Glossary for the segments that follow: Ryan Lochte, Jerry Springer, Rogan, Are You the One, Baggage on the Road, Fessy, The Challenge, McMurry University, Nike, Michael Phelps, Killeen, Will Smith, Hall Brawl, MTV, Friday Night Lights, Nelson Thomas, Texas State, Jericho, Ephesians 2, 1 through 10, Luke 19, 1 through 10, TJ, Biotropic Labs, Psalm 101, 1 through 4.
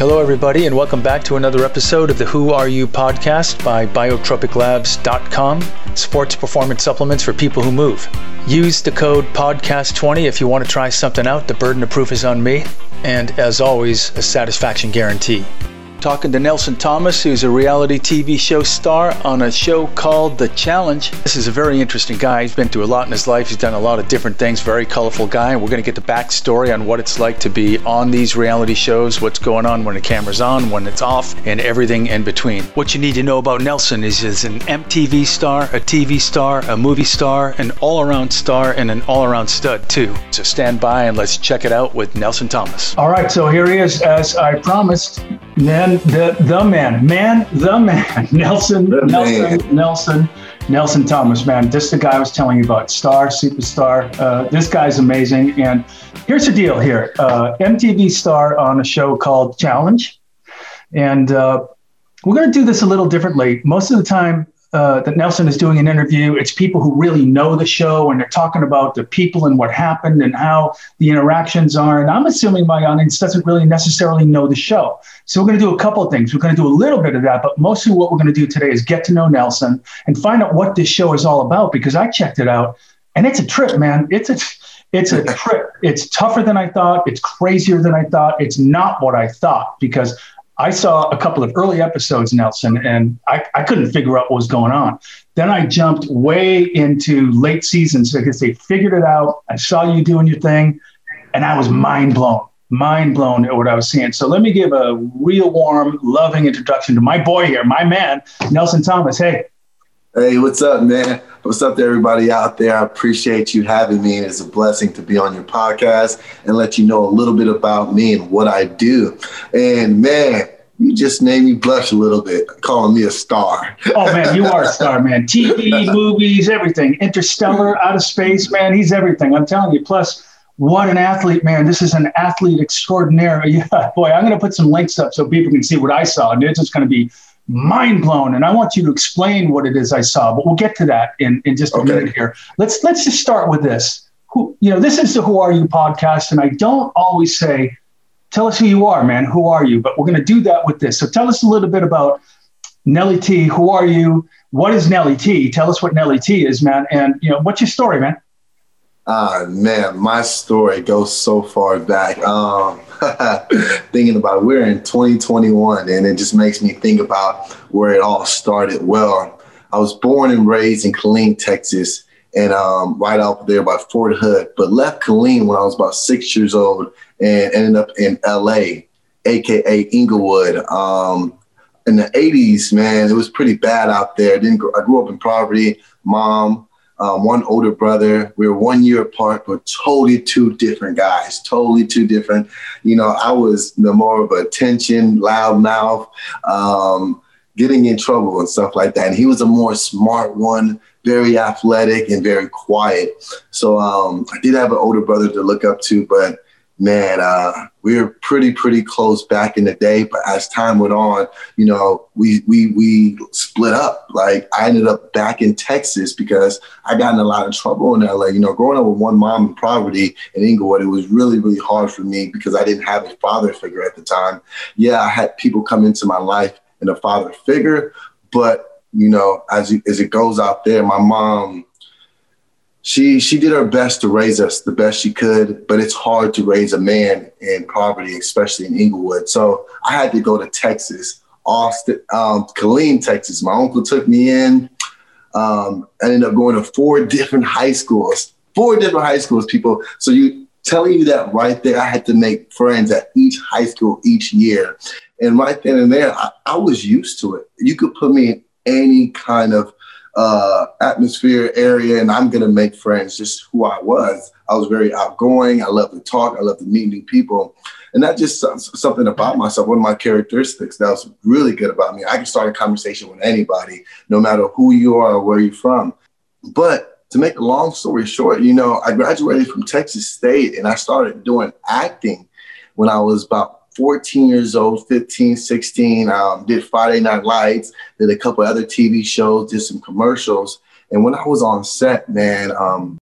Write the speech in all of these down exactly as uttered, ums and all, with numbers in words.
Hello, everybody, and welcome back to another episode of the Who Are You podcast by Biotropic Labs dot com, sports performance supplements for people who move. Use the code podcast twenty if you want to try something out. The burden of proof is on me, and as always, a satisfaction guarantee. Talking to Nelson Thomas, who's a reality T V show star on a show called The Challenge. This is a very interesting guy. He's been through a lot in his life. He's done a lot of different things. Very colorful guy. And we're going to get the backstory on what it's like to be on these reality shows, what's going on when the camera's on, when it's off, and everything in between. What you need to know about Nelson is he's an M T V star, a T V star, a movie star, an all-around star, and an all-around stud, too. So stand by and let's check it out with Nelson Thomas. All right, so here he is, as I promised. Then the the man, man, the man, Nelson, the Nelson, man. Nelson, Nelson Thomas, man. This is the guy I was telling you about, star, superstar. Uh, this guy's amazing. And here's the deal here. Uh, M T V star on a show called Challenge. And uh, we're going to do this a little differently. Most of the time uh, that Nelson is doing an interview, it's people who really know the show and they're talking about the people and what happened and how the interactions are. And I'm assuming my audience doesn't really necessarily know the show. So we're going to do a couple of things. We're going to do a little bit of that, but mostly what we're going to do today is get to know Nelson and find out what this show is all about, because I checked it out and it's a trip, man. It's a, it's a trip. It's tougher than I thought. It's crazier than I thought. It's not what I thought, because I saw a couple of early episodes, Nelson, and I, I couldn't figure out what was going on. Then I jumped way into late seasons because they figured it out. I saw you doing your thing and I was mind blown. mind blown at what I was seeing. So let me give a real warm, loving introduction to my boy here, my man, Nelson Thomas. Hey. Hey, what's up, man? What's up to everybody out there? I appreciate you having me. It's a blessing to be on your podcast and let you know a little bit about me and what I do. And man, you just made me blush a little bit, calling me a star. Oh, man, you are a star, man. T V, movies, everything. Interstellar, out of space, man. He's everything. I'm telling you. Plus, what an athlete, man. This is an athlete extraordinaire. Yeah, boy, I'm going to put some links up so people can see what I saw. And it's just going to be mind blown. And I want you to explain what it is I saw, but we'll get to that in, in just a okay. minute here. Let's let's just start with this. Who, you know, this is the Who Are You podcast, and I don't always say, tell us who you are, man. Who are you? But we're going to do that with this. So tell us a little bit about Nelly T. Who are you? What is Nelly T? Tell us what Nelly T is, man. And, you know, what's your story, man? Ah, man, my story goes so far back. Um, thinking about it, we're in twenty twenty-one, and it just makes me think about where it all started. Well, I was born and raised in Killeen, Texas, and um, right out there by Fort Hood, but left Killeen when I was about six years old and ended up in L A, a k a. Inglewood. Um, in the eighties, man, it was pretty bad out there. I, didn't grow, I grew up in poverty. Mom, Um, one older brother. We were one year apart, but totally two different guys, totally two different. You know, I was the more of a attention, loud mouth, um, getting in trouble and stuff like that. And he was a more smart one, very athletic and very quiet. So um, I did have an older brother to look up to, but man, uh, we were pretty, pretty close back in the day. But as time went on, you know, we we we split up. Like, I ended up back in Texas because I got in a lot of trouble in L A. You know, growing up with one mom in poverty in Inglewood, it was really, really hard for me because I didn't have a father figure at the time. Yeah, I had people come into my life in a father figure. But, you know, as you, as it goes out there, my mom, She she did her best to raise us the best she could, but it's hard to raise a man in poverty, especially in Inglewood. So I had to go to Texas, Austin, um, Killeen, Texas. My uncle took me in. Um, I ended up going to four different high schools, four different high schools, people. So you telling you that right there, I had to make friends at each high school each year. And right then and there, I, I was used to it. You could put me in any kind of uh atmosphere, area, and I'm gonna make friends. Just who I was. I was very outgoing. I love to talk. I love to meet new people, and that just something about myself. One of my characteristics that was really good about me. I can start a conversation with anybody, no matter who you are or where you're from. But to make a long story short, you know, I graduated from Texas State, and I started doing acting when I was about fourteen years old, fifteen, sixteen, um, did Friday Night Lights, did a couple other T V shows, did some commercials. And when I was on set, man, um,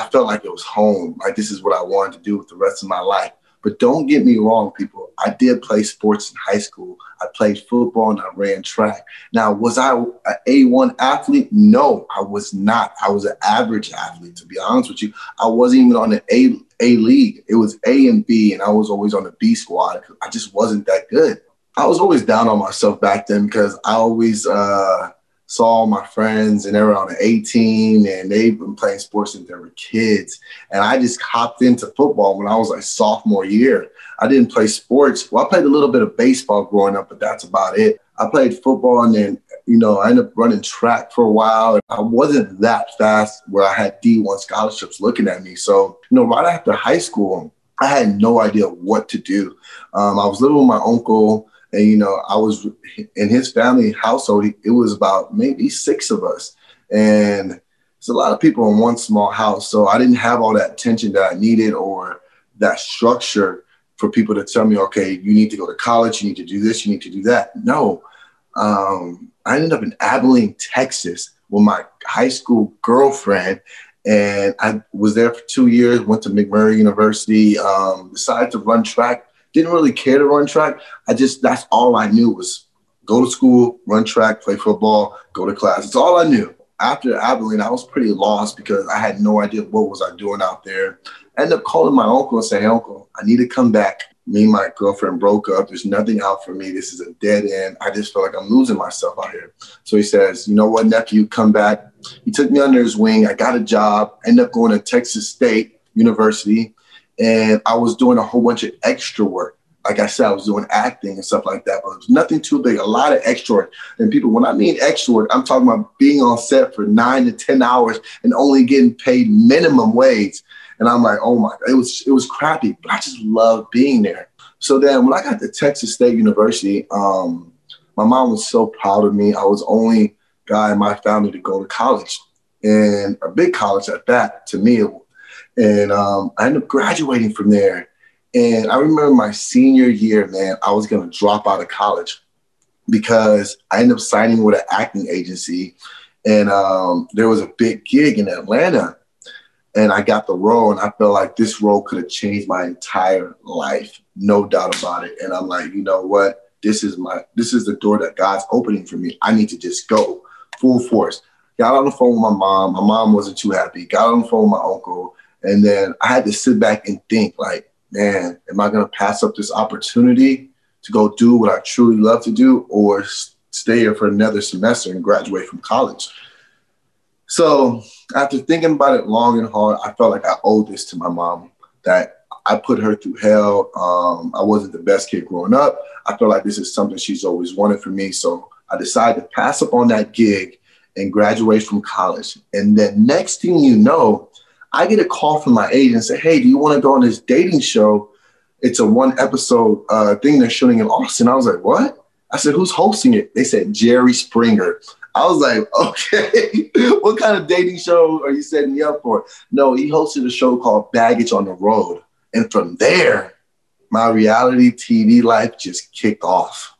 I felt like it was home. Like, this is what I wanted to do with the rest of my life. But don't get me wrong, people. I did play sports in high school. I played football and I ran track. Now, was I an A one athlete? No, I was not. I was an average athlete, to be honest with you. I wasn't even on the A, A league. It was A and B, and I was always on the B squad. I just wasn't that good. I was always down on myself back then because I always uh, saw my friends, and they were on the A team, and they've been playing sports since they were kids. And I just hopped into football when I was like sophomore year. I didn't play sports. Well, I played a little bit of baseball growing up, but that's about it. I played football, and then, you know, I ended up running track for a while. I wasn't that fast where I had D one scholarships looking at me. So, you know, right after high school, I had no idea what to do. Um, I was living with my uncle. And, you know, I was in his family household. It was about maybe six of us. And it's a lot of people in one small house. So I didn't have all that attention that I needed or that structure for people to tell me, okay, you need to go to college. You need to do this. You need to do that. No. Um, I ended up in Abilene, Texas with my high school girlfriend. And I was there for two years, went to McMurry University, um, decided to run track. Didn't really care to run track. I just, that's all I knew was go to school, run track, play football, go to class. It's all I knew. After Abilene, I was pretty lost because I had no idea what was I doing out there. I ended up calling my uncle and saying, Uncle, I need to come back. Me and my girlfriend broke up. There's nothing out for me. This is a dead end. I just feel like I'm losing myself out here. So he says, you know what, nephew, come back. He took me under his wing. I got a job. I ended up going to Texas State University. And I was doing a whole bunch of extra work. Like I said, I was doing acting and stuff like that, but it was nothing too big, a lot of extra work. And people, when I mean extra work, I'm talking about being on set for nine to ten hours and only getting paid minimum wage. And I'm like, oh my, it was it was crappy, but I just loved being there. So then when I got to Texas State University, um, my mom was so proud of me. I was the only guy in my family to go to college, and a big college at that. To me, it And um, I ended up graduating from there. And I remember my senior year, man, I was going to drop out of college because I ended up signing with an acting agency. And um, there was a big gig in Atlanta. And I got the role, and I felt like this role could have changed my entire life. No doubt about it. And I'm like, you know what? This is my, this is the door that God's opening for me. I need to just go full force. Got on the phone with my mom. My mom wasn't too happy. Got on the phone with my uncle. And then I had to sit back and think like, man, am I going to pass up this opportunity to go do what I truly love to do, or stay here for another semester and graduate from college? So after thinking about it long and hard, I felt like I owed this to my mom, that I put her through hell. Um, I wasn't the best kid growing up. I felt like this is something she's always wanted for me. So I decided to pass up on that gig and graduate from college. And then next thing you know, I get a call from my agent and say, hey, do you want to go on this dating show? It's a one episode uh, thing they're shooting in Austin. I was like, what? I said, who's hosting it? They said, Jerry Springer. I was like, okay, what kind of dating show are you setting me up for? No, he hosted a show called Baggage on the Road. And from there, my reality T V life just kicked off.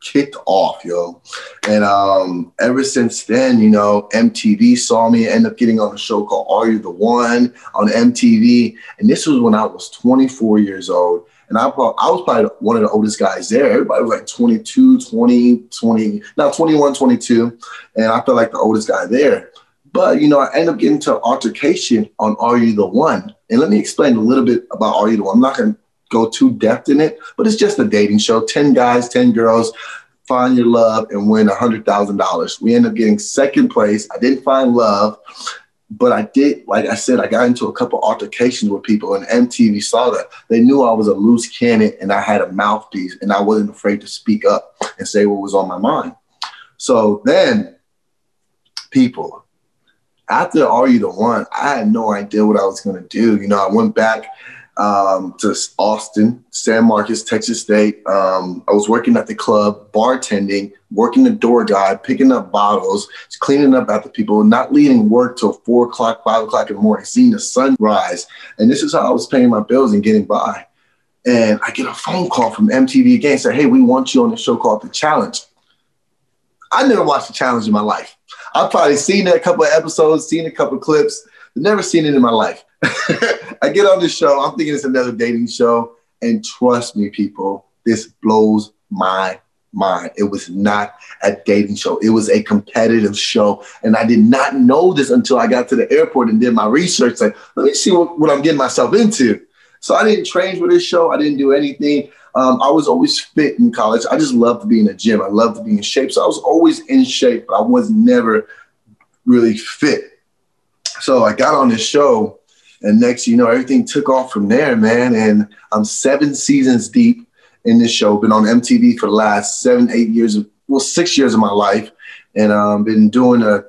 Kicked off, yo. And um, ever since then, you know, M T V saw me, end up getting on a show called Are You the One on M T V. And this was when I was twenty-four years old. And I, probably, I was probably one of the oldest guys there. Everybody was like twenty-two, twenty, twenty, no, twenty-one, twenty-two. And I felt like the oldest guy there. But, you know, I ended up getting into an altercation on Are You the One. And let me explain a little bit about Are You the One. I'm not going to go too depth in it, but it's just a dating show. ten guys, ten girls, find your love and win one hundred thousand dollars. We end up getting second place. I didn't find love, but I did, like I said, I got into a couple altercations with people, and M T V saw that. They knew I was a loose cannon and I had a mouthpiece, and I wasn't afraid to speak up and say what was on my mind. So then, people, after Are You the One, I had no idea what I was going to do. You know, I went back Um, to Austin, San Marcos, Texas State. Um, I was working at the club, bartending, working the door guy, picking up bottles, cleaning up after people, not leaving work till four o'clock, five o'clock in the morning, seeing the sun rise. And this is how I was paying my bills and getting by. And I get a phone call from M T V again, say, hey, we want you on the show called The Challenge. I never watched The Challenge in my life. I've probably seen a couple of episodes, seen a couple of clips, never seen it in my life. I get on this show. I'm thinking it's another dating show. And trust me, people, this blows my mind. It was not a dating show. It was a competitive show. And I did not know this until I got to the airport and did my research. Like, let me see what, what I'm getting myself into. So I didn't train for this show. I didn't do anything. Um, I was always fit in college. I just loved to be in the gym. I loved to be in shape. So I was always in shape, but I was never really fit. So I got on this show, and next, you know, everything took off from there, man. And I'm seven seasons deep in this show. Been on M T V for the last seven, eight years, of, well, six years of my life. And um, been doing a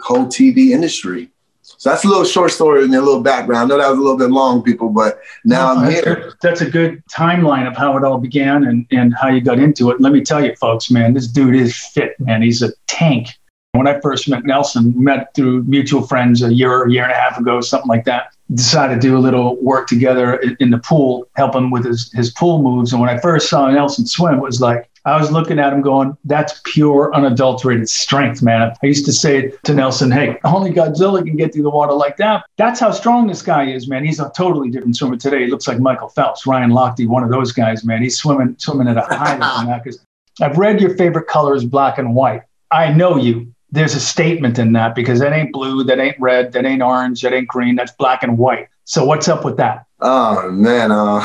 whole T V industry. So that's a little short story and a little background. I know that was a little bit long, people, but now no, I'm that's here. A, that's a good timeline of how it all began and, and how you got into it. Let me tell you, folks, man, this dude is fit, man. He's a tank. When I first met Nelson, met through mutual friends a year, a year and a half ago, something like that, decided to do a little work together in the pool, help him with his, his pool moves. And when I first saw Nelson swim, it was like, I was looking at him going, that's pure unadulterated strength, man. I used to say to Nelson, hey, only Godzilla can get through the water like that. That's how strong this guy is, man. He's a totally different swimmer today. He looks like Michael Phelps, Ryan Lochte, one of those guys, man. He's swimming swimming at a high level now, because I've read your favorite color is black and white. I know you. There's a statement in that, because that ain't blue, that ain't red, that ain't orange, that ain't green, that's black and white. So what's up with that? Oh, man. Uh,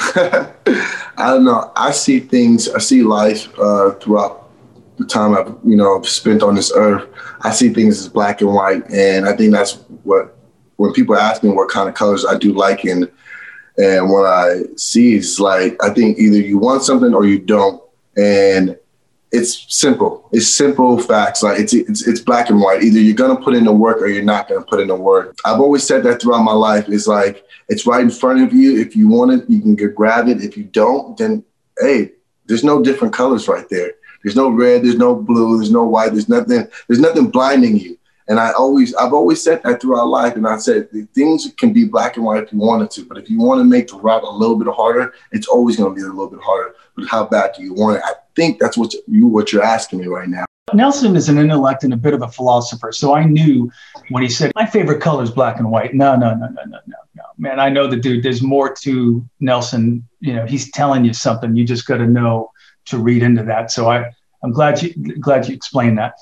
I don't know. I see things, I see life uh, throughout the time I've, you know, spent on this earth. I see things as black and white. And I think that's what, when people ask me what kind of colors I do like, and, and what I see is like, I think either you want something or you don't. And it's simple. It's simple facts. Like it's, it's it's black and white. Either you're gonna put in the work or you're not gonna put in the work. I've always said that throughout my life. It's like it's right in front of you. If you want it, you can get, grab it. If you don't, then hey, there's no different colors right there. There's no red. There's no blue. There's no white. There's nothing. There's nothing blinding you. And I always I've always said that throughout life. And I said things can be black and white if you wanted to, but if you want to make the route a little bit harder, it's always gonna be a little bit harder. But how bad do you want it? I think that's what you what you're asking me right now. Nelson is an intellect and a bit of a philosopher, so I knew when he said my favorite color is black and white. No, no, no, no, no, no, no, man. I know the dude. There's more to Nelson. You know, he's telling you something. You just got to know to read into that. So I, I'm glad you glad you explained that.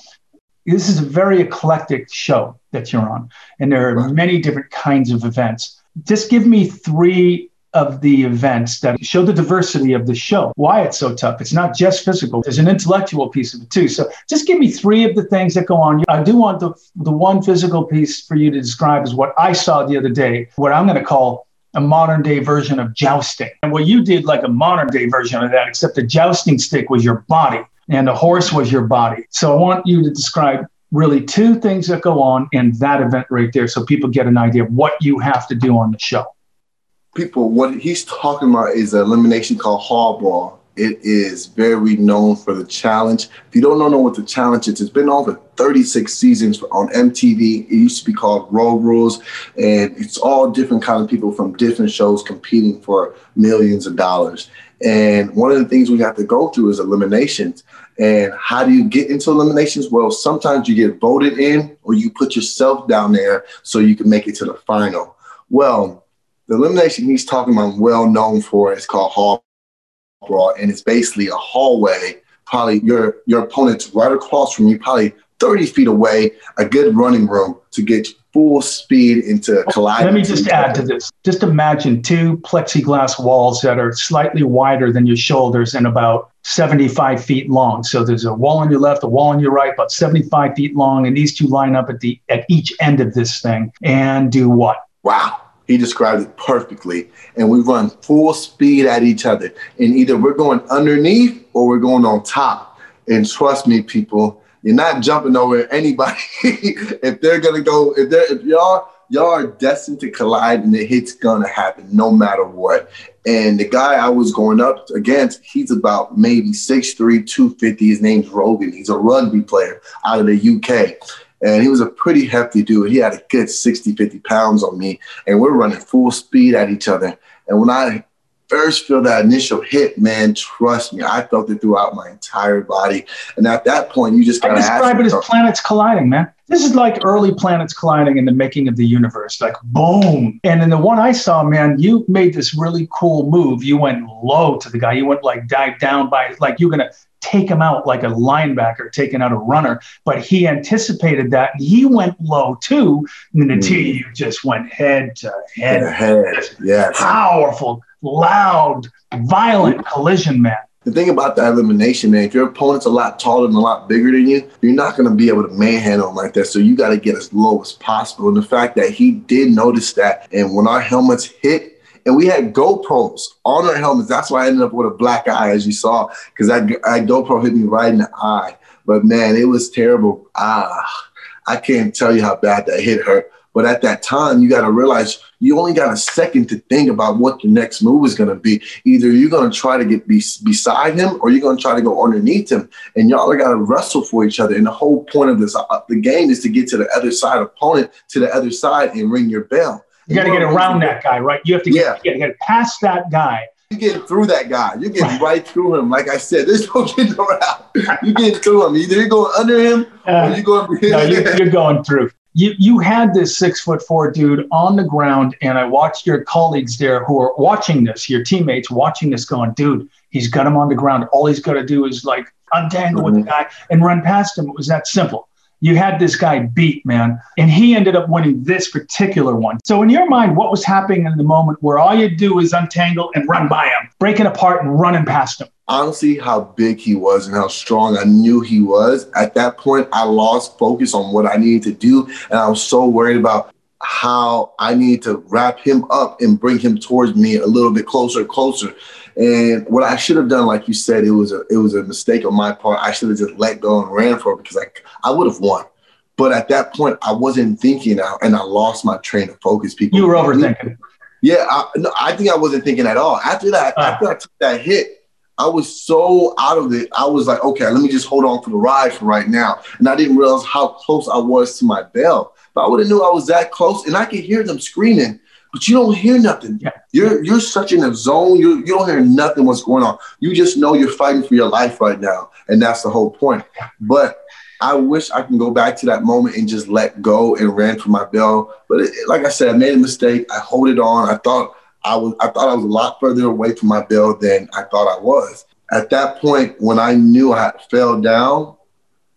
This is a very eclectic show that you're on, and there are many different kinds of events. Just give me three of the events that show the diversity of the show, why it's so tough. It's not just physical. There's an intellectual piece of it too. So just give me three of the things that go on. I do want the the one physical piece for you to describe is what I saw the other day, what I'm going to call a modern day version of jousting. And what you did like a modern day version of that, except the jousting stick was your body and the horse was your body. So I want you to describe really two things that go on in that event right there, so people get an idea of what you have to do on the show. People, what he's talking about is an elimination called Hall Brawl. It is very known for The Challenge. If you don't know what The Challenge is, it's been on for thirty-six seasons on M T V. It used to be called Road Rules, and it's all different kind of people from different shows competing for millions of dollars. And one of the things we have to go through is eliminations. And how do you get into eliminations? Well, sometimes you get voted in or you put yourself down there so you can make it to the final. Well, the elimination he's talking about, well known for, it's called Hall Brawl, and it's basically a hallway. Probably your your opponent's right across from you, probably thirty feet away. A good running room to get full speed into colliding. Let me just add to this. Just imagine two plexiglass walls that are slightly wider than your shoulders and about seventy-five feet long. So there's a wall on your left, a wall on your right, about seventy-five feet long, and these two line up at the at each end of this thing and do what? Wow. He described it perfectly. And we run full speed at each other. And either we're going underneath or we're going on top. And trust me, people, you're not jumping over anybody. If they're going to go, if they're, if y'all, y'all are destined to collide, and the hit's going to happen no matter what. And the guy I was going up against, he's about maybe six three, two fifty. His name's Rogan. He's a rugby player out of the U K. And he was a pretty hefty dude. He had a good sixty, fifty pounds on me. And we're running full speed at each other. And when I first feel that initial hit, man, trust me, I felt it throughout my entire body. And at that point, you just got to ask yourself. I describe it as planets colliding, man. this is like early planets colliding in the making of the universe, like boom. And in the one I saw, man, you made this really cool move. You went low to the guy. You went like dive down by, like you're going to take him out like a linebacker taking out a runner. But he anticipated that. And he went low too. And then the T, you just went head to head. To head. Yes. Powerful, loud, violent collision, man. The thing about that elimination, man, if your opponent's a lot taller and a lot bigger than you, you're not going to be able to manhandle him like that. So you got to get as low as possible. And the fact that he did notice that, and when our helmets hit, and we had GoPros on our helmets, that's why I ended up with a black eye, as you saw, because that, that GoPro hit me right in the eye. But, man, it was terrible. Ah, I can't tell you how bad that hit hurt. But at that time, you got to realize you only got a second to think about what your next move is going to be. Either you're going to try to get be- beside him, or you're going to try to go underneath him. And y'all are got to wrestle for each other. And the whole point of this, uh, the game is to get to the other side opponent, to the other side, and ring your bell. You got to get around that guy, right? You have to get, yeah. get, get past that guy. You're getting through that guy. You're getting right through him. Like I said, there's no getting around. You're getting through him. Either you're going under him, uh, or you're going no, you're, you're going through. You you had this six foot four dude on the ground, and I watched your colleagues there who are watching this, your teammates watching this going, dude, he's got him on the ground. All he's got to do is like untangle mm-hmm. with the guy and run past him. It was that simple. You had this guy beat, man, and he ended up winning this particular one. So in your mind, what was happening in the moment where all you do is untangle and run by him, breaking apart and running past him? Honestly, how big he was and how strong I knew he was. At that point, I lost focus on what I needed to do. And I was so worried about how I needed to wrap him up and bring him towards me a little bit closer, closer. And what I should have done, like you said, it was a it was a mistake on my part. I should have just let go and ran for it, because I, I would have won. But at that point, I wasn't thinking out, and I lost my train of focus. People, you were overthinking. Yeah, I, no, I think I wasn't thinking at all. After that, uh. after I took that hit, I was so out of it. I was like, okay, let me just hold on for the ride for right now. And I didn't realize how close I was to my bell. But I would have knew I was that close, and I could hear them screaming, but you don't hear nothing. Yeah. You're you're such in a zone. You you don't hear nothing what's going on. You just know you're fighting for your life right now, and that's the whole point. But I wish I can go back to that moment and just let go and ran for my bell. But it, like I said, I made a mistake. I hold it on. I thought I was I thought I was a lot further away from my bell than I thought I was. At that point, when I knew I had fell down,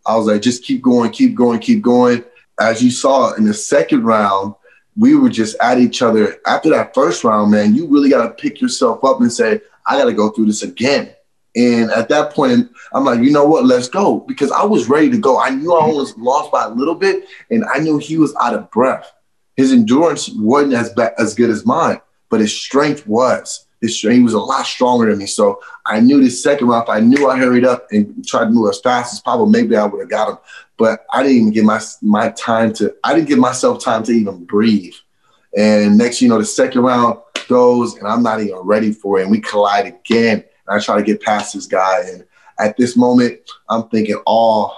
I was like, just keep going, keep going, keep going. As you saw in the second round, we were just at each other. After that first round, man, you really got to pick yourself up and say, I got to go through this again. And at that point, I'm like, you know what? Let's go. Because I was ready to go. I knew I was lost by a little bit, and I knew he was out of breath. His endurance wasn't as ba- as good as mine. But his strength was. His strength, he was a lot stronger than me. So I knew this second round, if I knew I hurried up and tried to move as fast as possible, maybe I would have got him. But I didn't even get my my time to, I didn't give myself time to even breathe. And next, you know, the second round goes, and I'm not even ready for it. And we collide again. And I try to get past this guy. And at this moment, I'm thinking, oh,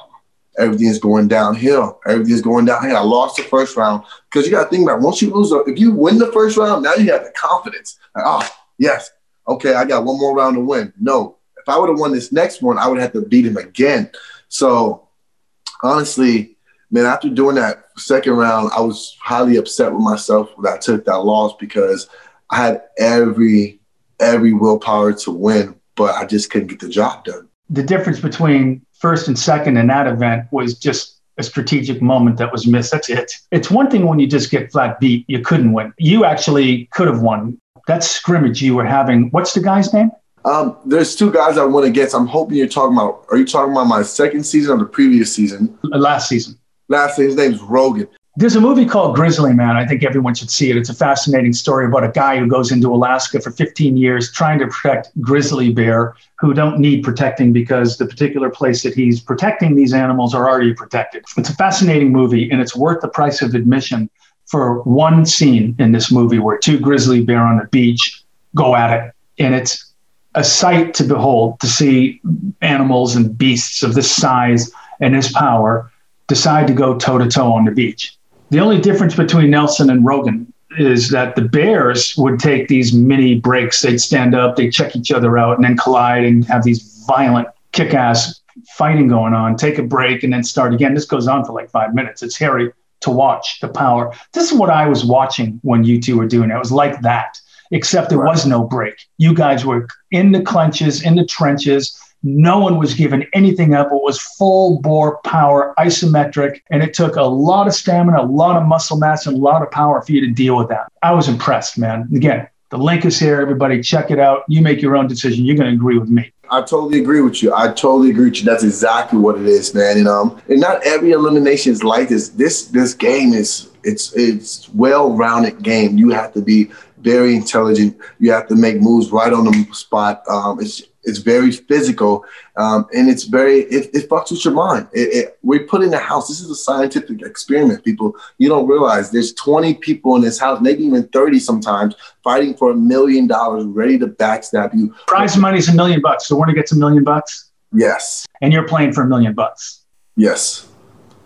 everything's going downhill. Everything's going downhill. I lost the first round, because you got to think about it. Once you lose, if you win the first round, now you have the confidence. Like, oh, yes. Okay, I got one more round to win. No. If I would have won this next one, I would have to beat him again. So, honestly, man, after doing that second round, I was highly upset with myself that I took that loss, because I had every, every willpower to win, but I just couldn't get the job done. The difference between first and second in that event was just a strategic moment that was missed. That's it. It's one thing when you just get flat beat, you couldn't win. You actually could have won. That scrimmage you were having, what's the guy's name? Um, there's two guys I went against. I'm hoping you're talking about, are you talking about my second season or the previous season? Last season. Last season. His name's Rogan. There's a movie called Grizzly Man. I think everyone should see it. It's a fascinating story about a guy who goes into Alaska for fifteen years trying to protect grizzly bear who don't need protecting, because the particular place that he's protecting these animals are already protected. It's a fascinating movie, and it's worth the price of admission for one scene in this movie where two grizzly bear on the beach go at it. And it's a sight to behold, to see animals and beasts of this size and this power decide to go toe-to-toe on the beach. The only difference between Nelson and Rogan is that the bears would take these mini breaks. They'd stand up, they'd check each other out, and then collide and have these violent kick-ass fighting going on, take a break, and then start again. This goes on for like five minutes. It's hairy to watch, the power. This is what I was watching when you two were doing it. It was like that, except there was no break. You guys were in the clenches, in the trenches. No one was giving anything up. It was full bore power, isometric, and it took a lot of stamina, a lot of muscle mass, and a lot of power for you to deal with that. I was impressed, man. Again, the link is here, everybody. Check it out. You make your own decision. You're going to agree with me. I totally agree with you. I totally agree with you. That's exactly what it is, man. And um, and not every elimination is like this. This this game is it's it's well-rounded game. You have to be very intelligent. You have to make moves right on the spot. Um, it's it's very physical, um, and it's very it, it fucks with your mind. It, it, we put in the house. This is a scientific experiment, people. You don't realize there's twenty people in this house, maybe even thirty sometimes, fighting for a million dollars, ready to backstab you. Prize money's a million bucks. So when it gets a million bucks? Yes. And you're playing for a million bucks? Yes.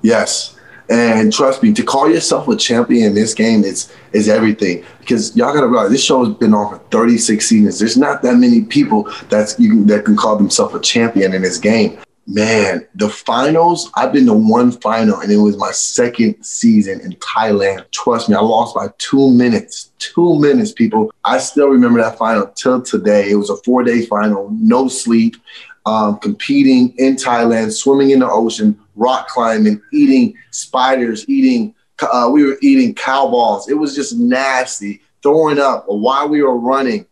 Yes. And trust me, to call yourself a champion in this game is is everything. Because y'all got to realize, this show has been on for thirty-six seasons. There's not that many people that's, you can, that can call themselves a champion in this game. Man, the finals, I've been to one final, and it was my second season in Thailand. Trust me, I lost by two minutes. Two minutes, people. I still remember that final till today. It was a four-day final, no sleep, um, competing in Thailand, swimming in the ocean, rock climbing, eating spiders, eating uh, – we were eating cow balls. It was just nasty, throwing up while we were running,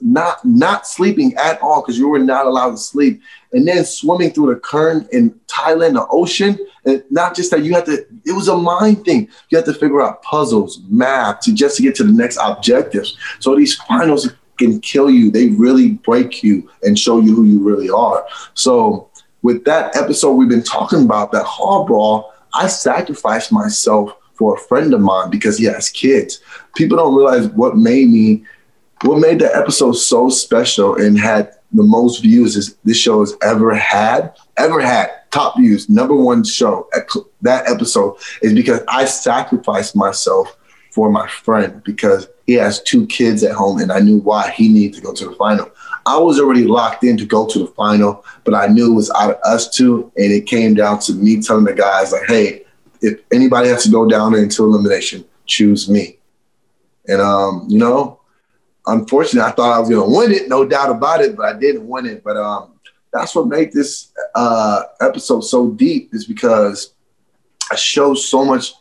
not not sleeping at all because you were not allowed to sleep. And then swimming through the current in Thailand, the ocean, and not just that, you had to, it was a mind thing. You had to figure out puzzles, math, to just to get to the next objectives. So these finals can kill you. They really break you and show you who you really are. So with that episode we've been talking about, that Hall Brawl, I sacrificed myself for a friend of mine because he has kids. People don't realize what made me, what made that episode so special and had the most views this show has ever had, ever had, top views, number one show, that episode, is because I sacrificed myself for my friend because he has two kids at home and I knew why he needed to go to the final. I was already locked in to go to the final, but I knew it was out of us two, and it came down to me telling the guys, like, hey, if anybody has to go down into elimination, choose me. And, um, you know, unfortunately, I thought I was going to win it, no doubt about it, but I didn't win it. But um, that's what made this uh, episode so deep, is because I show so much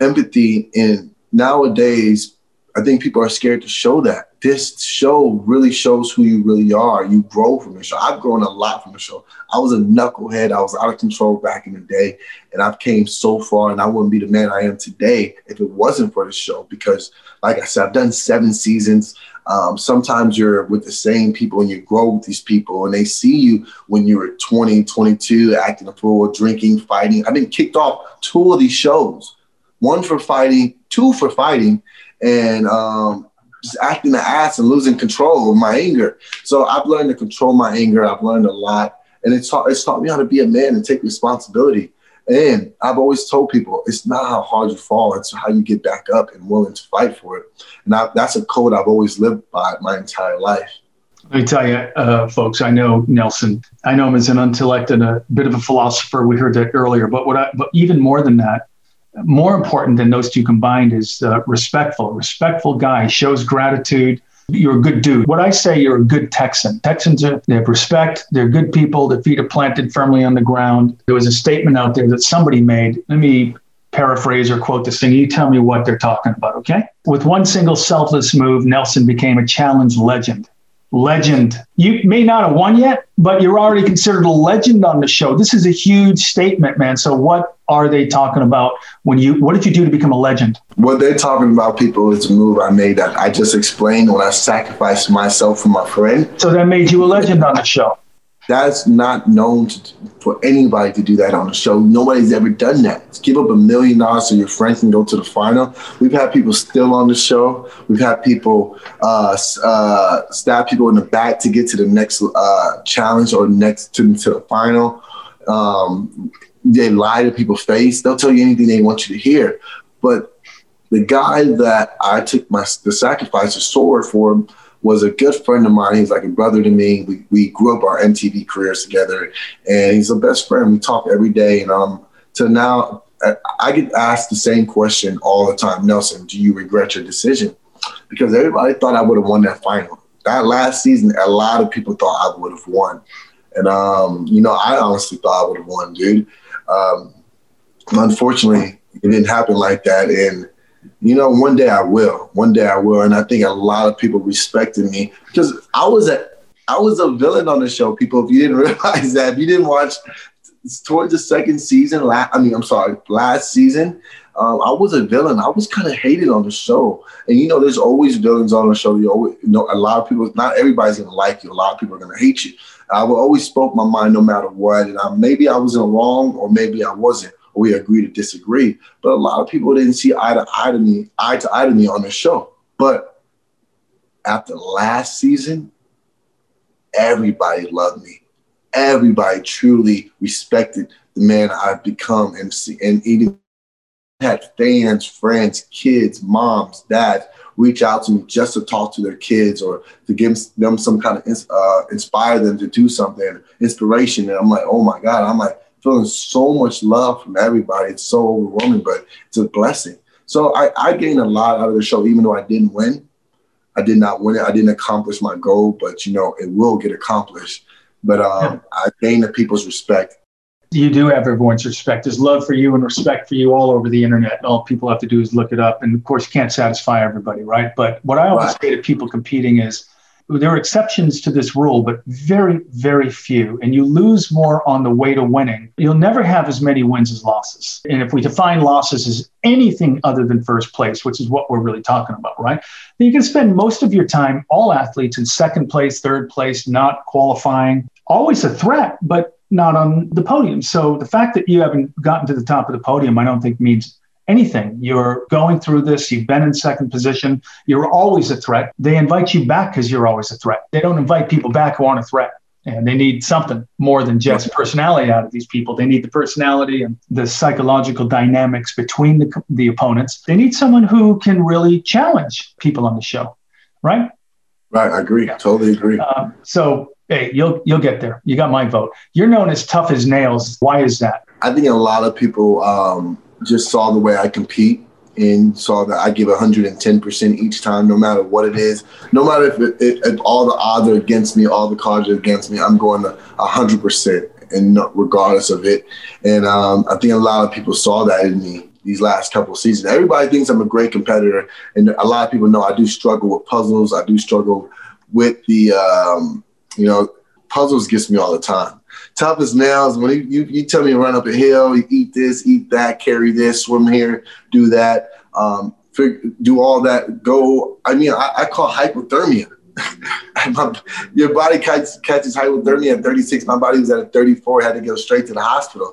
empathy. And nowadays, I think people are scared to show that. This show really shows who you really are. You grow from the show. I've grown a lot from the show. I was a knucklehead. I was out of control back in the day, and I've came so far, and I wouldn't be the man I am today if it wasn't for the show because, like I said, I've done seven seasons. Um, sometimes you're with the same people, and you grow with these people, and they see you when you were twenty, twenty-two, acting a fool, drinking, fighting. I've been kicked off two of these shows, one for fighting, two for fighting, and um, just acting the ass and losing control of my anger. So I've learned to control my anger. I've learned a lot. And it's taught, it's taught me how to be a man and take responsibility. And I've always told people, it's not how hard you fall. It's how you get back up and willing to fight for it. And I, that's a code I've always lived by my entire life. Let me tell you, uh, folks, I know Nelson. I know him as an intellect and a bit of a philosopher. We heard that earlier. But what I, but even more than that, more important than those two combined is uh, respectful. Respectful guy shows gratitude. You're a good dude. What I say, you're a good Texan. Texans, are, they have respect. They're good people. Their feet are planted firmly on the ground. There was a statement out there that somebody made. Let me paraphrase or quote this thing. You tell me what they're talking about, okay? With one single selfless move, Nelson became a challenge legend. Legend. You may not have won yet, but you're already considered a legend on the show. This is a huge statement, man. So what are they talking about when you, what did you do to become a legend? What they're talking about, people, is a move I made that I just explained when I sacrificed myself for my friend. So that made you a legend on the show. That's not known to, for anybody to do that on the show. Nobody's ever done that. Give up a million dollars so your friends can go to the final. We've had people still on the show. We've had people uh, uh, stab people in the back to get to the next uh, challenge or next to, to the final. Um, they lie to people's face. They'll tell you anything they want you to hear. But the guy that I took my the sacrifice, the sword for him, was a good friend of mine. He's like a brother to me. We we grew up our M T V careers together, and he's the best friend. We talk every day, and um, to now, I, I get asked the same question all the time. Nelson, do you regret your decision? Because everybody thought I would have won that final. That last season, a lot of people thought I would have won. And, um, you know, I honestly thought I would have won, dude. Um, unfortunately, it didn't happen like that. And, you know, one day I will. One day I will. And I think a lot of people respected me because I was a, I was a villain on the show, people. If you didn't realize that, if you didn't watch towards the second season, la- I mean, I'm sorry, last season, Um, I was a villain. I was kind of hated on the show. And, you know, there's always villains on the show. You, always, you know, a lot of people, not everybody's going to like you. A lot of people are going to hate you. I would always spoke my mind no matter what. And I, maybe I was in the wrong, or maybe I wasn't. Or we agreed to disagree. But a lot of people didn't see eye to eye to me, eye to eye to me on the show. But after last season, everybody loved me. Everybody truly respected the man I've become, and, and even had fans, friends, kids, moms, dads reach out to me just to talk to their kids or to give them some kind of uh, inspire them to do something, inspiration. And I'm like, oh my God, I'm like feeling so much love from everybody. It's so overwhelming, but it's a blessing. So I, I gained a lot out of the show, even though I didn't win. I did not win it. I didn't accomplish my goal, but you know, it will get accomplished. But um, I gained the people's respect. You do have everyone's respect. There's love for you and respect for you all over the internet. All people have to do is look it up. And of course, you can't satisfy everybody, right? But what I always right. say to people competing is there are exceptions to this rule, but very, very few. And you lose more on the way to winning. You'll never have as many wins as losses. And if we define losses as anything other than first place, which is what we're really talking about, right? Then you can spend most of your time, all athletes, in second place, third place, not qualifying. Always a threat, but not on the podium. So the fact that you haven't gotten to the top of the podium, I don't think means anything. You're going through this. You've been in second position. You're always a threat. They invite you back because you're always a threat. They don't invite people back who aren't a threat. And they need something more than just personality out of these people. They need the personality and the psychological dynamics between the, the opponents. They need someone who can really challenge people on the show, right? Right. I agree. Yeah. Totally agree. Uh, so hey, you'll you'll get there. You got my vote. You're known as tough as nails. Why is that? I think a lot of people um, just saw the way I compete and saw that I give one hundred ten percent each time, no matter what it is. No matter if, it, it, if all the odds are against me, all the cards are against me, I'm going to one hundred percent and regardless of it. And um, I think a lot of people saw that in me these last couple of seasons. Everybody thinks I'm a great competitor. And a lot of people know I do struggle with puzzles. I do struggle with the... Um, You know, puzzles gets me all the time. Tough as nails. When you, you, you tell me to run up a hill, you eat this, eat that, carry this, swim here, do that, um, fig- do all that. Go. I mean, I, I call hypothermia. Your body catch, catches hypothermia at thirty-six. My body was at a thirty-four. Had to go straight to the hospital.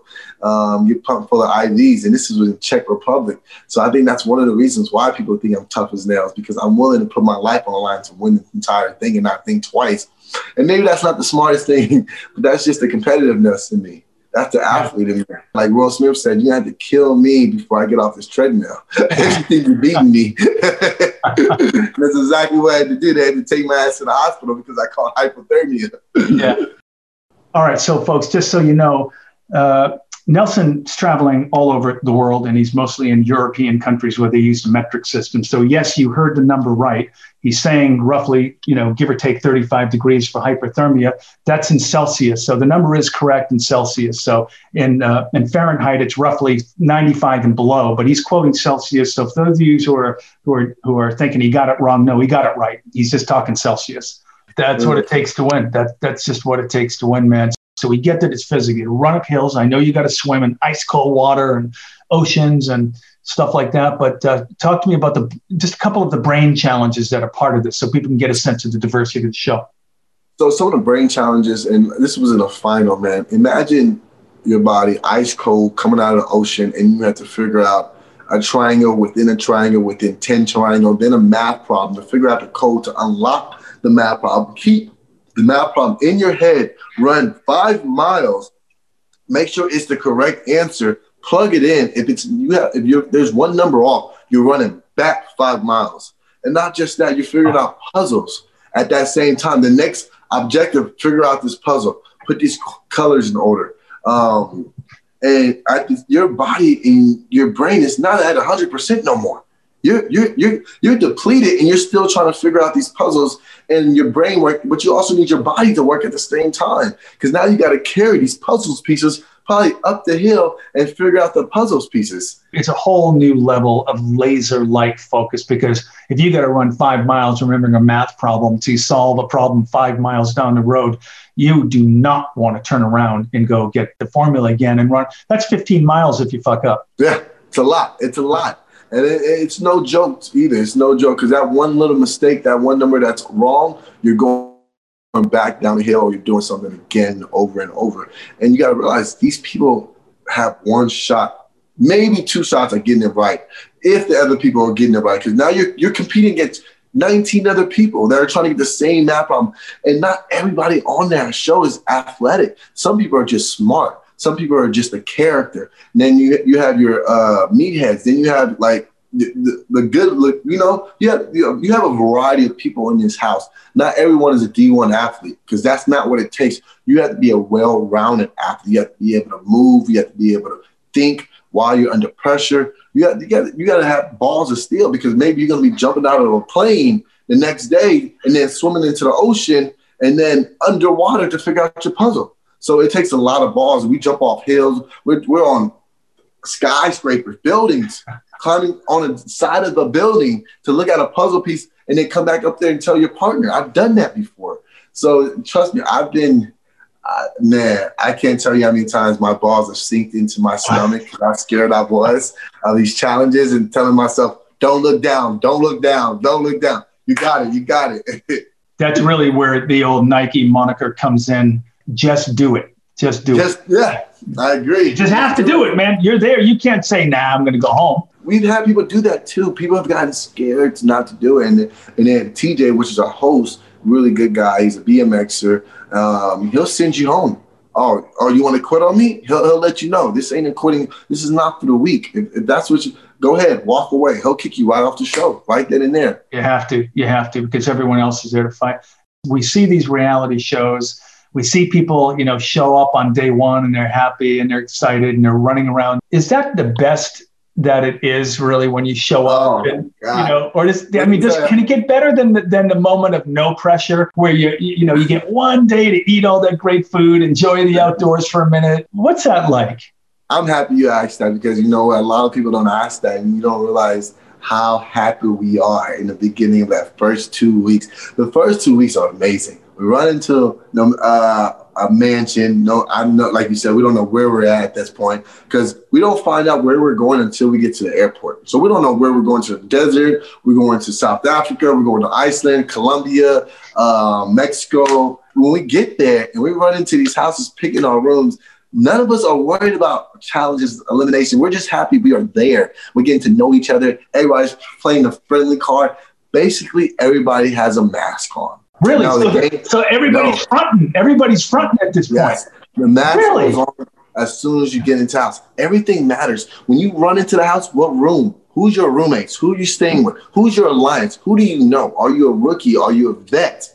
Um, you're pumped full of I Vs, and this is in Czech Republic. So I think that's one of the reasons why people think I'm tough as nails, because I'm willing to put my life on the line to win the entire thing and not think twice. And maybe that's not the smartest thing, but that's just the competitiveness in me. That's the athlete in me. Like Will Smith said, you had to kill me before I get off this treadmill. You think you're beating me. That's exactly what I had to do. They had to take my ass to the hospital because I caught hypothermia. Yeah. All right. So, folks, just so you know, uh, Nelson's traveling all over the world, and he's mostly in European countries where they use the metric system. So, yes, you heard the number right. He's saying roughly, you know, give or take thirty-five degrees for hyperthermia. That's in Celsius. So the number is correct in Celsius. So in uh, in Fahrenheit, it's roughly ninety-five and below. But he's quoting Celsius. So for those of you who are who are who are thinking he got it wrong, no, he got it right. He's just talking Celsius. That's what it takes to win. That that's just what it takes to win, man. So we get that it's physical. You run up hills. I know you got to swim in ice cold water and oceans and stuff like that. But uh, talk to me about the just a couple of the brain challenges that are part of this so people can get a sense of the diversity of the show. So some of the brain challenges, and this was in the final, man. Imagine your body ice cold coming out of the ocean, and you have to figure out a triangle within a triangle within ten triangles, then a math problem to figure out the code to unlock the math problem. Keep the math problem in your head, run five miles, make sure it's the correct answer, plug it in. If it's you have, if you're there's one number off, you're running back five miles, and not just that, you're figuring out puzzles. At that same time, the next objective, figure out this puzzle, put these colors in order. Um, and I, your body and your brain is not at one hundred percent no more. You're, you're, you're, you're depleted and you're still trying to figure out these puzzles and your brain work, but you also need your body to work at the same time, because now you got to carry these puzzles pieces probably up the hill and figure out the puzzles pieces. It's a whole new level of laser light focus, because if you got to run five miles remembering a math problem to solve a problem five miles down the road, you do not want to turn around and go get the formula again and run. That's fifteen miles if you fuck up. Yeah, it's a lot. It's a lot. And it, it's no joke either. It's no joke, because that one little mistake, that one number that's wrong, you're going back down the hill, or you're doing something again over and over. And you got to realize these people have one shot, maybe two shots at getting it right, if the other people are getting it right. Because now you're, you're competing against nineteen other people that are trying to get the same math problem. And not everybody on that show is athletic. Some people are just smart. Some people are just a character. And then you you have your uh, meatheads. Then you have like the, the, the good look. You know, you have you, know, you have a variety of people in this house. Not everyone is a D one athlete, because that's not what it takes. You have to be a well-rounded athlete. You have to be able to move. You have to be able to think while you're under pressure. You got you got you got to have balls of steel, because maybe you're gonna be jumping out of a plane the next day and then swimming into the ocean and then underwater to figure out your puzzle. So it takes a lot of balls. We jump off hills. We're, we're on skyscrapers, buildings, climbing on the side of a building to look at a puzzle piece and then come back up there and tell your partner. I've done that before. So trust me, I've been, uh, man, I can't tell you how many times my balls have sinked into my stomach, because how scared I was of these challenges and telling myself, don't look down, don't look down, don't look down. You got it, you got it. That's really where the old Nike moniker comes in. Just do it. Just do Just, it. Yeah, I agree. You just have to do it, man. You're there. You can't say, nah, I'm going to go home. We've had people do that too. People have gotten scared not to do it. And, and then T J, which is a host, really good guy. He's a B M Xer. Um, he'll send you home. Oh, oh, you want to quit on me? He'll, he'll let you know. This ain't a quitting. This is not for the weak. If, if that's what you, go ahead, walk away. He'll kick you right off the show, right then and there. You have to. You have to, because everyone else is there to fight. We see these reality shows. We see people, you know, show up on day one and they're happy and they're excited and they're running around. Is that the best that it is really when you show up? Oh, and, you know, or just, I mean, just, can it get better than the, than the moment of no pressure where you, you know, you get one day to eat all that great food, enjoy the outdoors for a minute? What's that like? I'm happy you asked that, because, you know, a lot of people don't ask that and you don't realize how happy we are in the beginning of that first two weeks. The first two weeks are amazing. We run into uh, a mansion. No, I know, like you said, we don't know where we're at at this point, because we don't find out where we're going until we get to the airport. So we don't know where we're going. To the desert. We're going to South Africa. We're going to Iceland, Colombia, uh, Mexico. When we get there and we run into these houses, picking our rooms, none of us are worried about challenges, elimination. We're just happy we are there. We're getting to know each other. Everybody's playing a friendly card. Basically, everybody has a mask on. Really? So, so everybody's no. fronting. Everybody's fronting at this yes. point. The mask really? Goes on as soon as you get into the house. Everything matters. When you run into the house, what room? Who's your roommates? Who are you staying with? Who's your alliance? Who do you know? Are you a rookie? Are you a vet?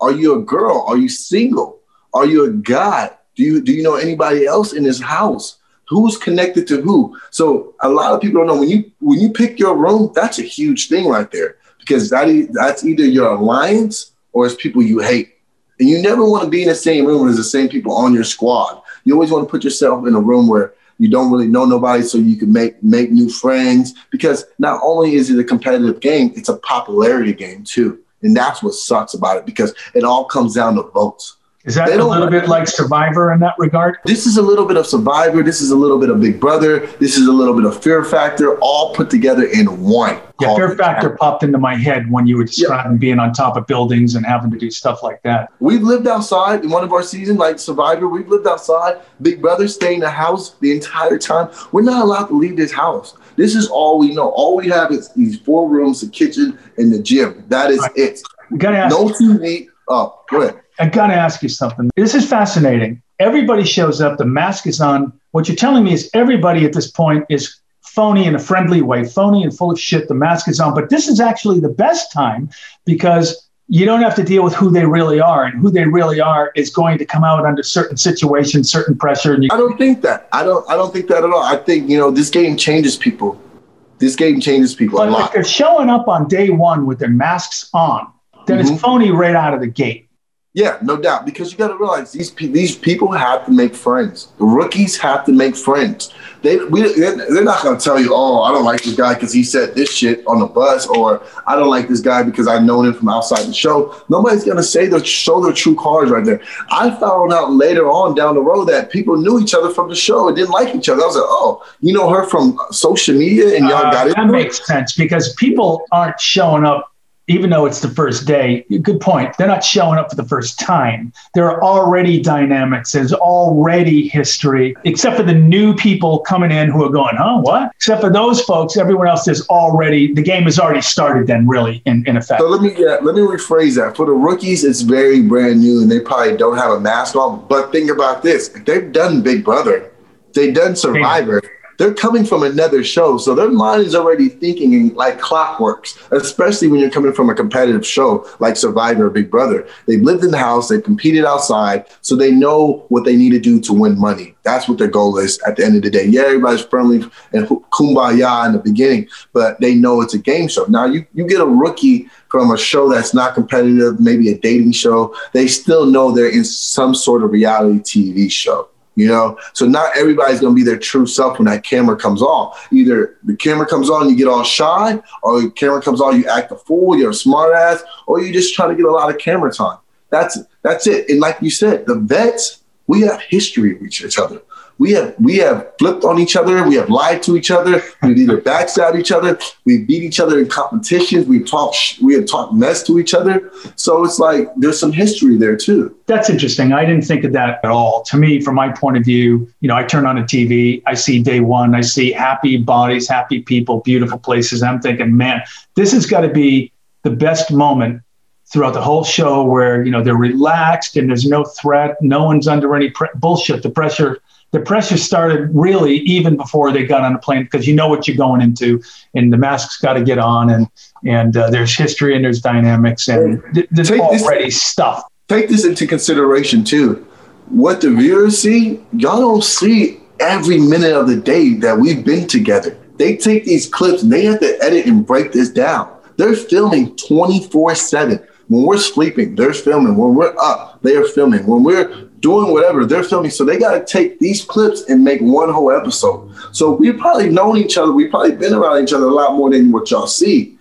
Are you a girl? Are you single? Are you a guy? Do you do you know anybody else in this house? Who's connected to who? So a lot of people don't know. When you when you pick your room, that's a huge thing right there, because that e- that's either your alliance or it's people you hate. And you never want to be in the same room as the same people on your squad. You always want to put yourself in a room where you don't really know nobody, so you can make make new friends, because not only is it a competitive game, it's a popularity game too. And that's what sucks about it, because it all comes down to votes. Is that a little bit like Survivor in that regard? This is a little bit of Survivor. This is a little bit of Big Brother. This is a little bit of Fear Factor, all put together in one. Yeah, Fear Factor popped into my head when you were describing yeah. being on top of buildings and having to do stuff like that. We've lived outside in one of our seasons, like Survivor. We've lived outside. Big Brother, staying in the house the entire time. We're not allowed to leave this house. This is all we know. All we have is these four rooms, the kitchen, and the gym. That is right. it. We gotta ask no T V. Oh, go ahead. I got to ask you something. This is fascinating. Everybody shows up. The mask is on. What you're telling me is everybody at this point is phony in a friendly way, phony and full of shit. The mask is on. But this is actually the best time, because you don't have to deal with who they really are, and who they really are is going to come out under certain situations, certain pressure. And you- I don't think that. I don't. I don't think that at all. I think, you know, this game changes people. This game changes people but a lot. But if they're showing up on day one with their masks on, then mm-hmm. it's phony right out of the gate. Yeah, no doubt. Because you got to realize these pe- these people have to make friends. The rookies have to make friends. They we they're not going to tell you, oh, I don't like this guy because he said this shit on the bus, or I don't like this guy because I've known him from outside the show. Nobody's going to say their show their true cards right there. I found out later on down the road that people knew each other from the show and didn't like each other. I was like, oh, you know her from social media, and y'all uh, got it. That makes sense because people aren't showing up. Even though it's the first day, good point. They're not showing up for the first time. There are already dynamics. There's already history, except for the new people coming in who are going, huh, what? Except for those folks, everyone else is already, the game has already started then, really, in, in effect. So let me yeah, let me rephrase that. For the rookies, it's very brand new, and they probably don't have a mask on. But think about this. They've done Big Brother. They've done Survivor. Damn. They're coming from another show, so their mind is already thinking like clockworks, especially when you're coming from a competitive show like Survivor or Big Brother. They've lived in the house, they've competed outside, so they know what they need to do to win money. That's what their goal is at the end of the day. Yeah, everybody's friendly and kumbaya in the beginning, but they know it's a game show. Now, you, you get a rookie from a show that's not competitive, maybe a dating show, they still know they're in some sort of reality T V show. You know, so not everybody's going to be their true self when that camera comes on. Either the camera comes on, you get all shy, or the camera comes on, you act a fool, you're a smart ass, or you're just trying to get a lot of camera time. That's that's it. And like you said, the vets, we have history with each other. We have we have flipped on each other. We have lied to each other. We've either backstabbed each other. We beat each other in competitions. We talk. We have talked mess to each other. So it's like there's some history there too. That's interesting. I didn't think of that at all. To me, from my point of view, you know, I turn on the T V. I see day one. I see happy bodies, happy people, beautiful places. I'm thinking, man, this has got to be the best moment throughout the whole show, where you know they're relaxed and there's no threat. No one's under any pre- bullshit. The pressure. The pressure started really even before they got on the plane, because you know what you're going into, and the mask's got to get on, and and uh, there's history and there's dynamics and th- there's take already this, stuff. Take this into consideration too. What the viewers see, y'all don't see every minute of the day that we've been together. They take these clips and they have to edit and break this down. They're filming twenty-four seven. When we're sleeping, they're filming. When we're up, they are filming. When we're doing whatever, they're filming. So they got to take these clips and make one whole episode. So we've probably known each other. We've probably been around each other a lot more than what y'all see.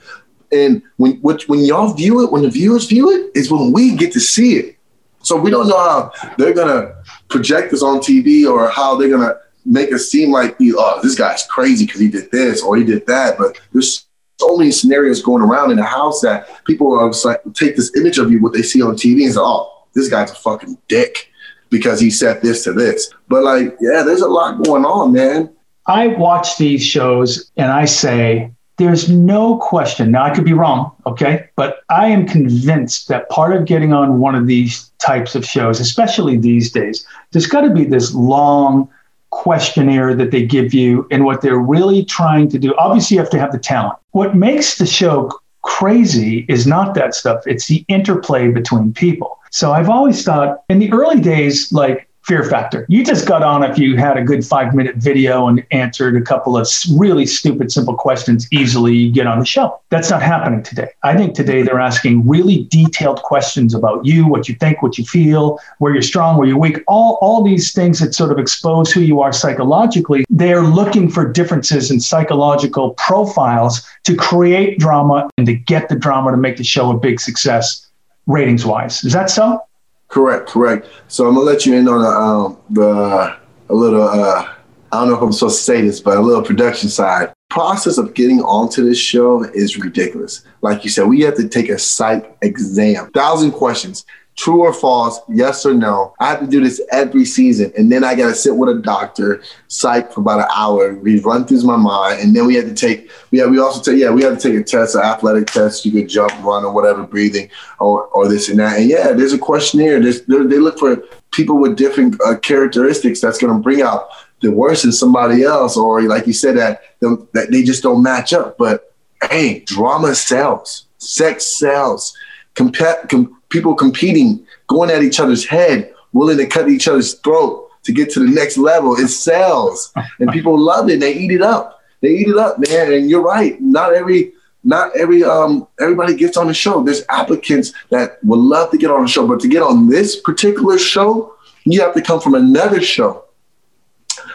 And when when y'all view it, when the viewers view it, is when we get to see it. So we don't know how they're going to project this on T V, or how they're going to make us seem like, oh, this guy's crazy because he did this or he did that. But there's so many scenarios going around in the house that people are like, take this image of you, what they see on T V, and say, oh, this guy's a fucking dick because he said this to this. But like, yeah, there's a lot going on, man. I watch these shows and I say, there's no question. Now, I could be wrong, okay? But I am convinced that part of getting on one of these types of shows, especially these days, there's got to be this long questionnaire that they give you, and what they're really trying to do. Obviously, you have to have the talent. What makes the show crazy is not that stuff. It's the interplay between people. So I've always thought in the early days, like Fear Factor, you just got on if you had a good five minute video and answered a couple of really stupid, simple questions easily, you get on the show. That's not happening today. I think today they're asking really detailed questions about you, what you think, what you feel, where you're strong, where you're weak, all, all these things that sort of expose who you are psychologically. They're looking for differences in psychological profiles to create drama and to get the drama to make the show a big success. Ratings wise, is that so? Correct, correct. So I'm gonna let you in on a, um, the, a little. Uh, I don't know if I'm supposed to say this, but a little production side. Process of getting onto this show is ridiculous. Like you said, we have to take a psych exam, thousand questions. True or false, yes or no. I have to do this every season. And then I got to sit with a doctor, psych, for about an hour. We run through my mind. And then we had to take, we had, we also take, yeah, we had to take a test, an athletic test. You could jump, run, or whatever, breathing, or or this and that. And yeah, there's a questionnaire. There's, they look for people with different uh, characteristics that's going to bring out the worst in somebody else. Or like you said, that, that they just don't match up. But hey, drama sells, sex sells. compa- com- people competing, going at each other's head, willing to cut each other's throat to get to the next level. It sells, and people love it. They eat it up. They eat it up, man. And you're right. Not every, not every, um, everybody gets on the show. There's applicants that would love to get on the show, but to get on this particular show, you have to come from another show.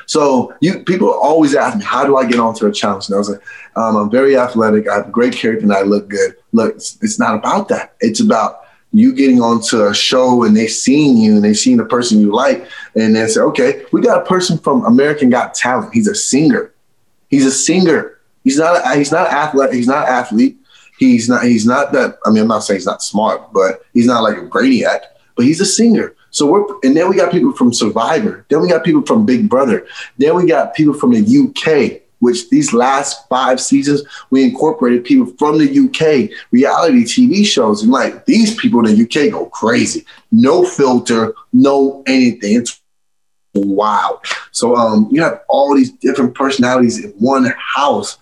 So you, people always ask me, how do I get onto a challenge? And I was like, um, I'm very athletic. I have a great character and I look good. Look, it's, it's not about that. It's about you getting onto a show and they seeing you and they seeing the person you like. And they say, okay, we got a person from American Got Talent. He's a singer. He's a singer. He's not, a, he's not athlete. He's not athlete. He's not, he's not that, I mean, I'm not saying he's not smart, but he's not like a brainiac, but he's a singer. So we're, and then we got people from Survivor. Then we got people from Big Brother. Then we got people from the U K, which these last five seasons, we incorporated people from the U K reality T V shows. And like these people in the U K go crazy. No filter, no anything. It's wow. So um, you have all these different personalities in one house.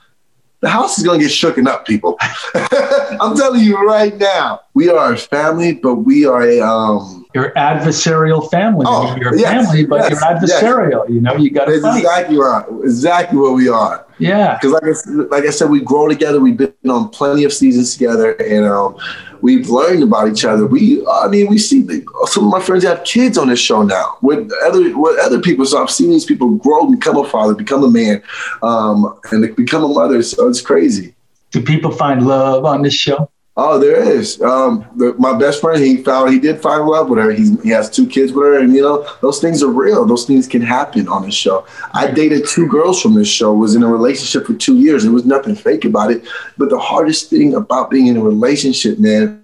The house is going to get shooken up, people. I'm telling you right now, we are a family, but we are a... Um, you're adversarial family. Oh, you're a yes, family, but yes, you're adversarial. Yes. You know, you got to fight. Exactly right. Exactly what we are. Yeah. Because like, like I said, we grow together. We've been on plenty of seasons together, and um, we've learned about each other. We, I mean, we see the, some of my friends have kids on this show now with other with other people. So I've seen these people grow, become a father, become a man, um, and become a mother. So it's crazy. Do people find love on this show? Oh, there is. Um, the, my best friend, he found, he did find love with her. He's, he has two kids with her. And, you know, those things are real. Those things can happen on this show. I dated two girls from this show, was in a relationship for two years. There was nothing fake about it. But the hardest thing about being in a relationship, man,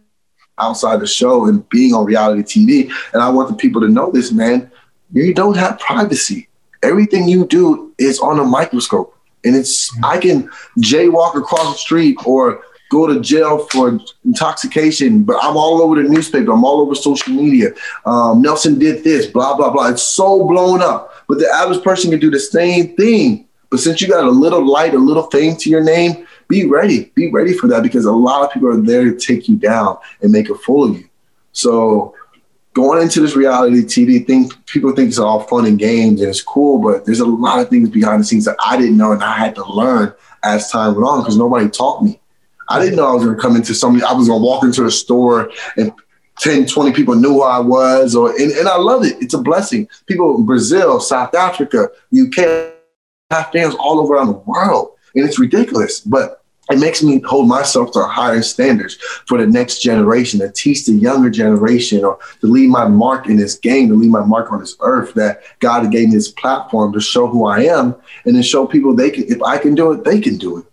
outside the show and being on reality T V, and I want the people to know this, man, you don't have privacy. Everything you do is on a microscope. And it's, I can jaywalk across the street or go to jail for intoxication, but I'm all over the newspaper. I'm all over social media. Um, Nelson did this, blah, blah, blah. It's so blown up. But the average person can do the same thing. But since you got a little light, a little fame to your name, be ready. Be ready for that, because a lot of people are there to take you down and make a fool of you. So going into this reality T V thing, people think it's all fun and games and it's cool, but there's a lot of things behind the scenes that I didn't know and I had to learn as time went on, because nobody taught me. I didn't know I was going to come into somebody. I was going to walk into a store and ten, twenty people knew who I was. Or and, and I love it. It's a blessing. People in Brazil, South Africa, U K, have fans all over around the world. And it's ridiculous. But it makes me hold myself to higher standards for the next generation, to teach the younger generation, or to leave my mark in this game, to leave my mark on this earth, that God gave me this platform to show who I am and to show people they can. If I can do it, they can do it.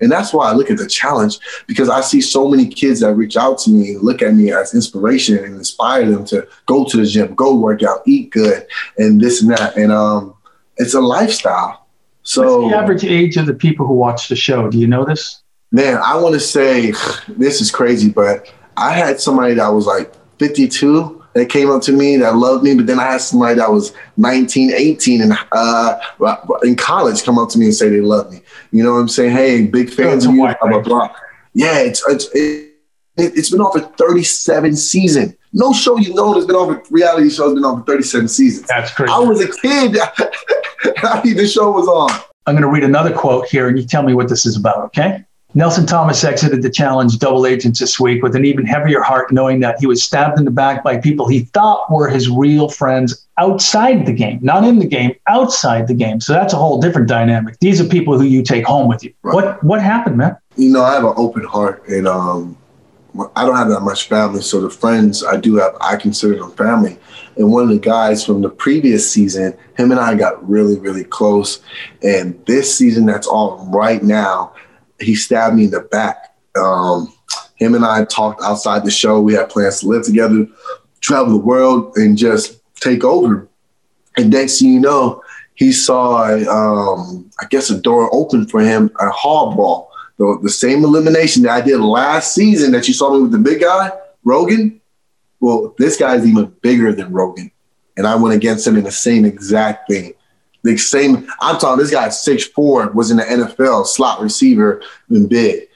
And that's why I look at the challenge, because I see so many kids that reach out to me and look at me as inspiration and inspire them to go to the gym, go work out, eat good, and this and that. And um, it's a lifestyle. So what's the average age of the people who watch the show? Do you know this? Man, I want to say this is crazy, but I had somebody that was like fifty-two that came up to me, that loved me. But then I had somebody that was nineteen, eighteen and uh, in college come up to me and say they love me. You know what I'm saying? Hey, big fans of you, blah, blah, blah. Yeah, it's, it's, it, it's been on for thirty-seven seasons. No show you know that's been on for, reality show has been on for thirty-seven seasons. That's crazy. I was a kid. I knew the show was on. I'm going to read another quote here and you tell me what this is about, okay? Nelson Thomas exited the challenge double agents this week with an even heavier heart, knowing that he was stabbed in the back by people he thought were his real friends outside the game, not in the game, outside the game. So that's a whole different dynamic. These are people who you take home with you. Right. What what happened, man? You know, I have an open heart, and um, I don't have that much family. So the friends I do have, I consider them family. And one of the guys from the previous season, him and I got really, really close. And this season that's on right now, he stabbed me in the back. Um, him and I talked outside the show. We had plans to live together, travel the world, and just take over. And next thing you know, he saw, um, I guess, a door open for him at Hall Brawl. The, the same elimination that I did last season that you saw me with the big guy, Rogan. Well, this guy is even bigger than Rogan. And I went against him in the same exact thing. The same, I'm talking, this guy at six four was in the N F L, slot receiver, and big.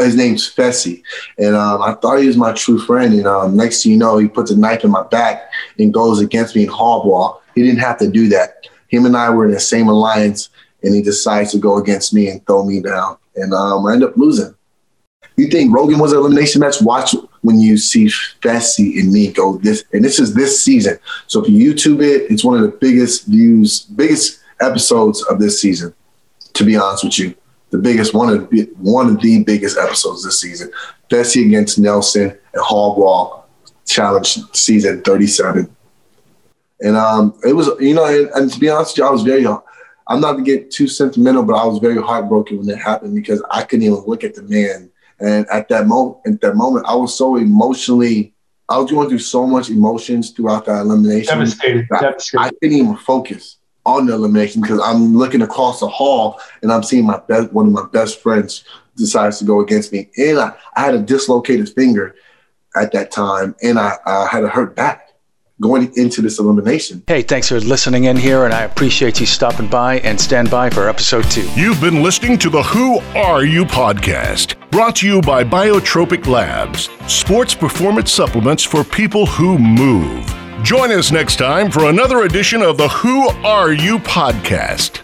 his name's Fessy. And um, I thought he was my true friend. And um, next thing you know, he puts a knife in my back and goes against me in Hall Brawl. He didn't have to do that. Him and I were in the same alliance, and he decides to go against me and throw me down. And um, I end up losing. You think Rogan was an elimination match? Watch when you see Fessy and me go this. And this is this season. So if you YouTube it, it's one of the biggest views, biggest episodes of this season, to be honest with you. The biggest, one of the, one of the biggest episodes this season. Fessy against Nelson and Hall Brawl Challenge season thirty-seven. And um, it was, you know, and, and to be honest with you, I was very, I'm not to get too sentimental, but I was very heartbroken when it happened because I couldn't even look at the man. And at that moment, at that moment, I was so emotionally, I was going through so much emotions throughout that elimination. Devastated. I, Devastated. I couldn't even focus on the elimination because I'm looking across the hall and I'm seeing my best, one of my best friends decides to go against me. And I, I had a dislocated finger at that time, and I, I had a hurt back going into this elimination. Hey, thanks for listening in here, and I appreciate you stopping by, and stand by for episode two. You've been listening to the Who Are You podcast, brought to you by Biotropic Labs, sports performance supplements for people who move. Join us next time for another edition of the Who Are You podcast.